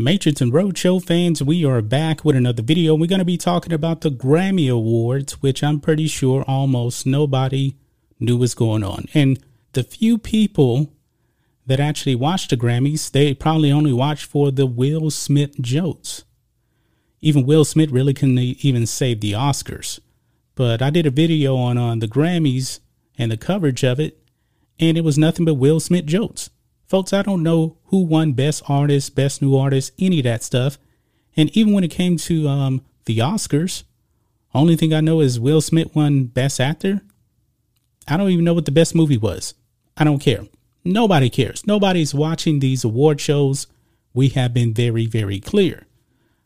Matrix and Roadshow fans, we are back with another video. We're going to be talking about the Grammy Awards, which I'm pretty sure almost nobody knew was going on. And the few people that actually watched the Grammys, they probably only watched for the Will Smith jokes. Even Will Smith really couldn't even save the Oscars. But I did a video on the Grammys and the coverage of it, and it was nothing but Will Smith jokes. Folks, I don't know who won Best Artist, Best New Artist, any of that stuff. And even when it came to the Oscars, only thing I know is Will Smith won Best Actor. I don't even know what the best movie was. I don't care. Nobody cares. Nobody's watching these award shows. We have been very, very clear.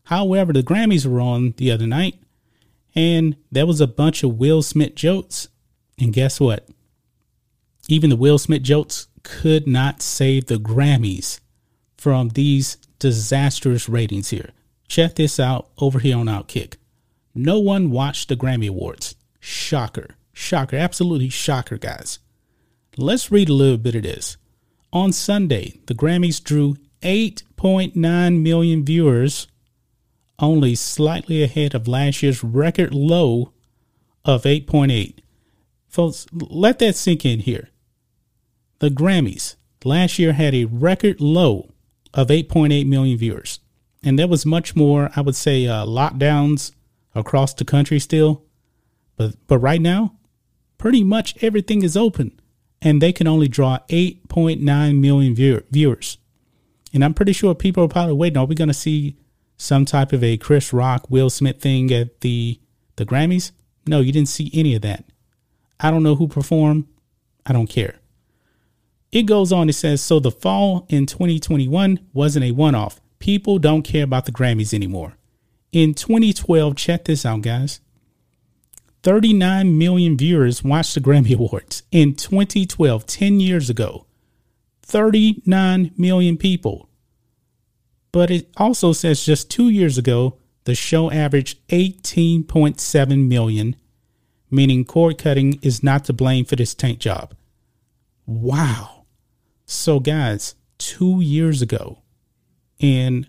However, the Grammys were on the other night, and there was a bunch of Will Smith jokes. And guess what? Even the Will Smith jokes could not save the Grammys from these disastrous ratings here. Check this out over here on OutKick. No one watched the Grammy Awards. Shocker. Shocker. Absolutely shocker, guys. Let's read a little bit of this. On Sunday, the Grammys drew 8.9 million viewers, only slightly ahead of last year's record low of 8.8. Folks, let that sink in here. The Grammys last year had a record low of 8.8 million viewers. And there was much more, I would say, lockdowns across the country still. But right now, pretty much everything is open. And they can only draw 8.9 million viewers. And I'm pretty sure people are probably waiting. Are we going to see some type of a Chris Rock, Will Smith thing at the Grammys? No, you didn't see any of that. I don't know who performed. I don't care. It goes on. It says, so the fall in 2021 wasn't a one-off. People don't care about the Grammys anymore. In 2012, check this out, guys. 39 million viewers watched the Grammy Awards in 2012, 10 years ago. 39 million people. But it also says just 2 years ago, the show averaged 18.7 million, meaning cord cutting is not to blame for this tank job. Wow. So, guys, 2 years ago, and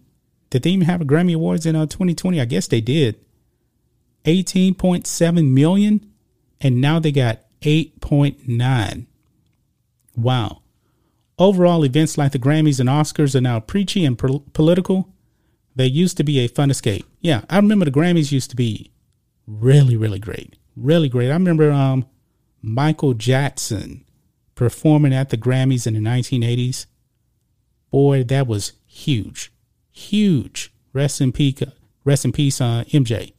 did they even have a Grammy Awards in 2020? I guess they did. 18.7 million, and now they got 8.9. Wow. Overall, events like the Grammys and Oscars are now preachy and political. They used to be a fun escape. Yeah, I remember the Grammys used to be really, really great. Really great. I remember Michael Jackson performing at the Grammys in the 1980s. Boy, that was huge. Huge. Rest in peace, MJ.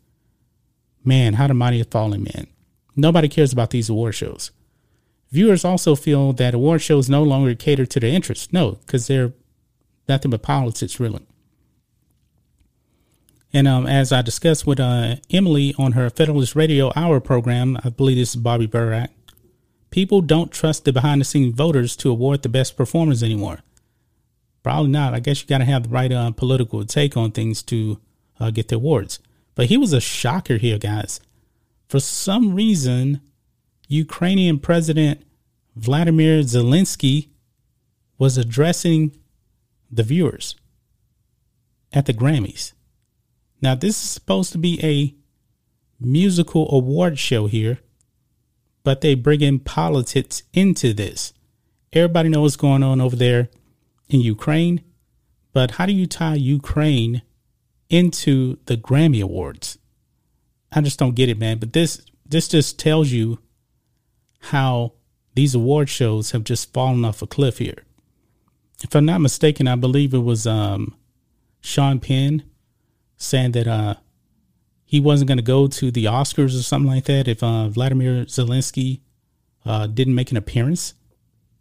Man, how the mighty have fallen, man. Nobody cares about these award shows. Viewers also feel that award shows no longer cater to their interests. No, because they're nothing but politics, really. And as I discussed with Emily on her Federalist Radio Hour program, I believe this is Bobby Burrack, people don't trust the behind-the-scenes voters to award the best performers anymore. Probably not. I guess you got to have the right political take on things to get the awards. But he was a shocker here, guys. For some reason, Ukrainian President Vladimir Zelensky was addressing the viewers at the Grammys. Now, this is supposed to be a musical award show here, but they bring in politics into this. Everybody knows what's going on over there in Ukraine, but how do you tie Ukraine into the Grammy Awards? I just don't get it, man. But this just tells you how these award shows have just fallen off a cliff here. If I'm not mistaken, I believe it was Sean Penn saying that he wasn't going to go to the Oscars or something like that if Vladimir Zelensky didn't make an appearance.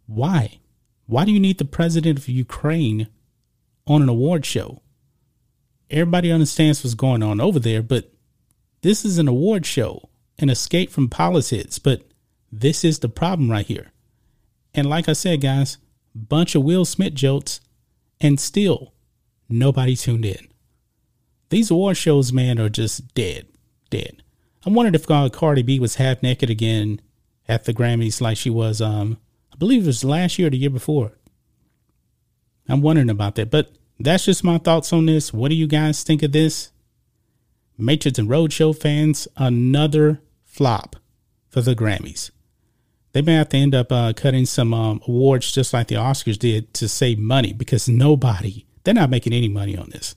Why? Why do you need the president of Ukraine on an award show? Everybody understands what's going on over there, but this is an award show, an escape from politics. But this is the problem right here. And like I said, guys, bunch of Will Smith jokes and still nobody tuned in. These award shows, man, are just dead. I wondered if Cardi B was half naked again at the Grammys like she was, I believe it was last year or the year before. I'm wondering about that, but that's just my thoughts on this. What do you guys think of this? Matrix and Roadshow fans, another flop for the Grammys. They may have to end up cutting some awards just like the Oscars did to save money, because nobody, they're not making any money on this.